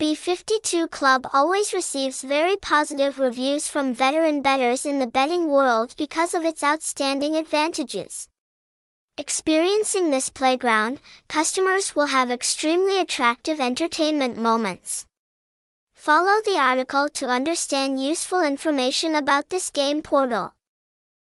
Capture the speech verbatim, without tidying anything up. B fifty-two Club always receives very positive reviews from veteran bettors in the betting world because of its outstanding advantages. Experiencing this playground, customers will have extremely attractive entertainment moments. Follow the article to understand useful information about this game portal.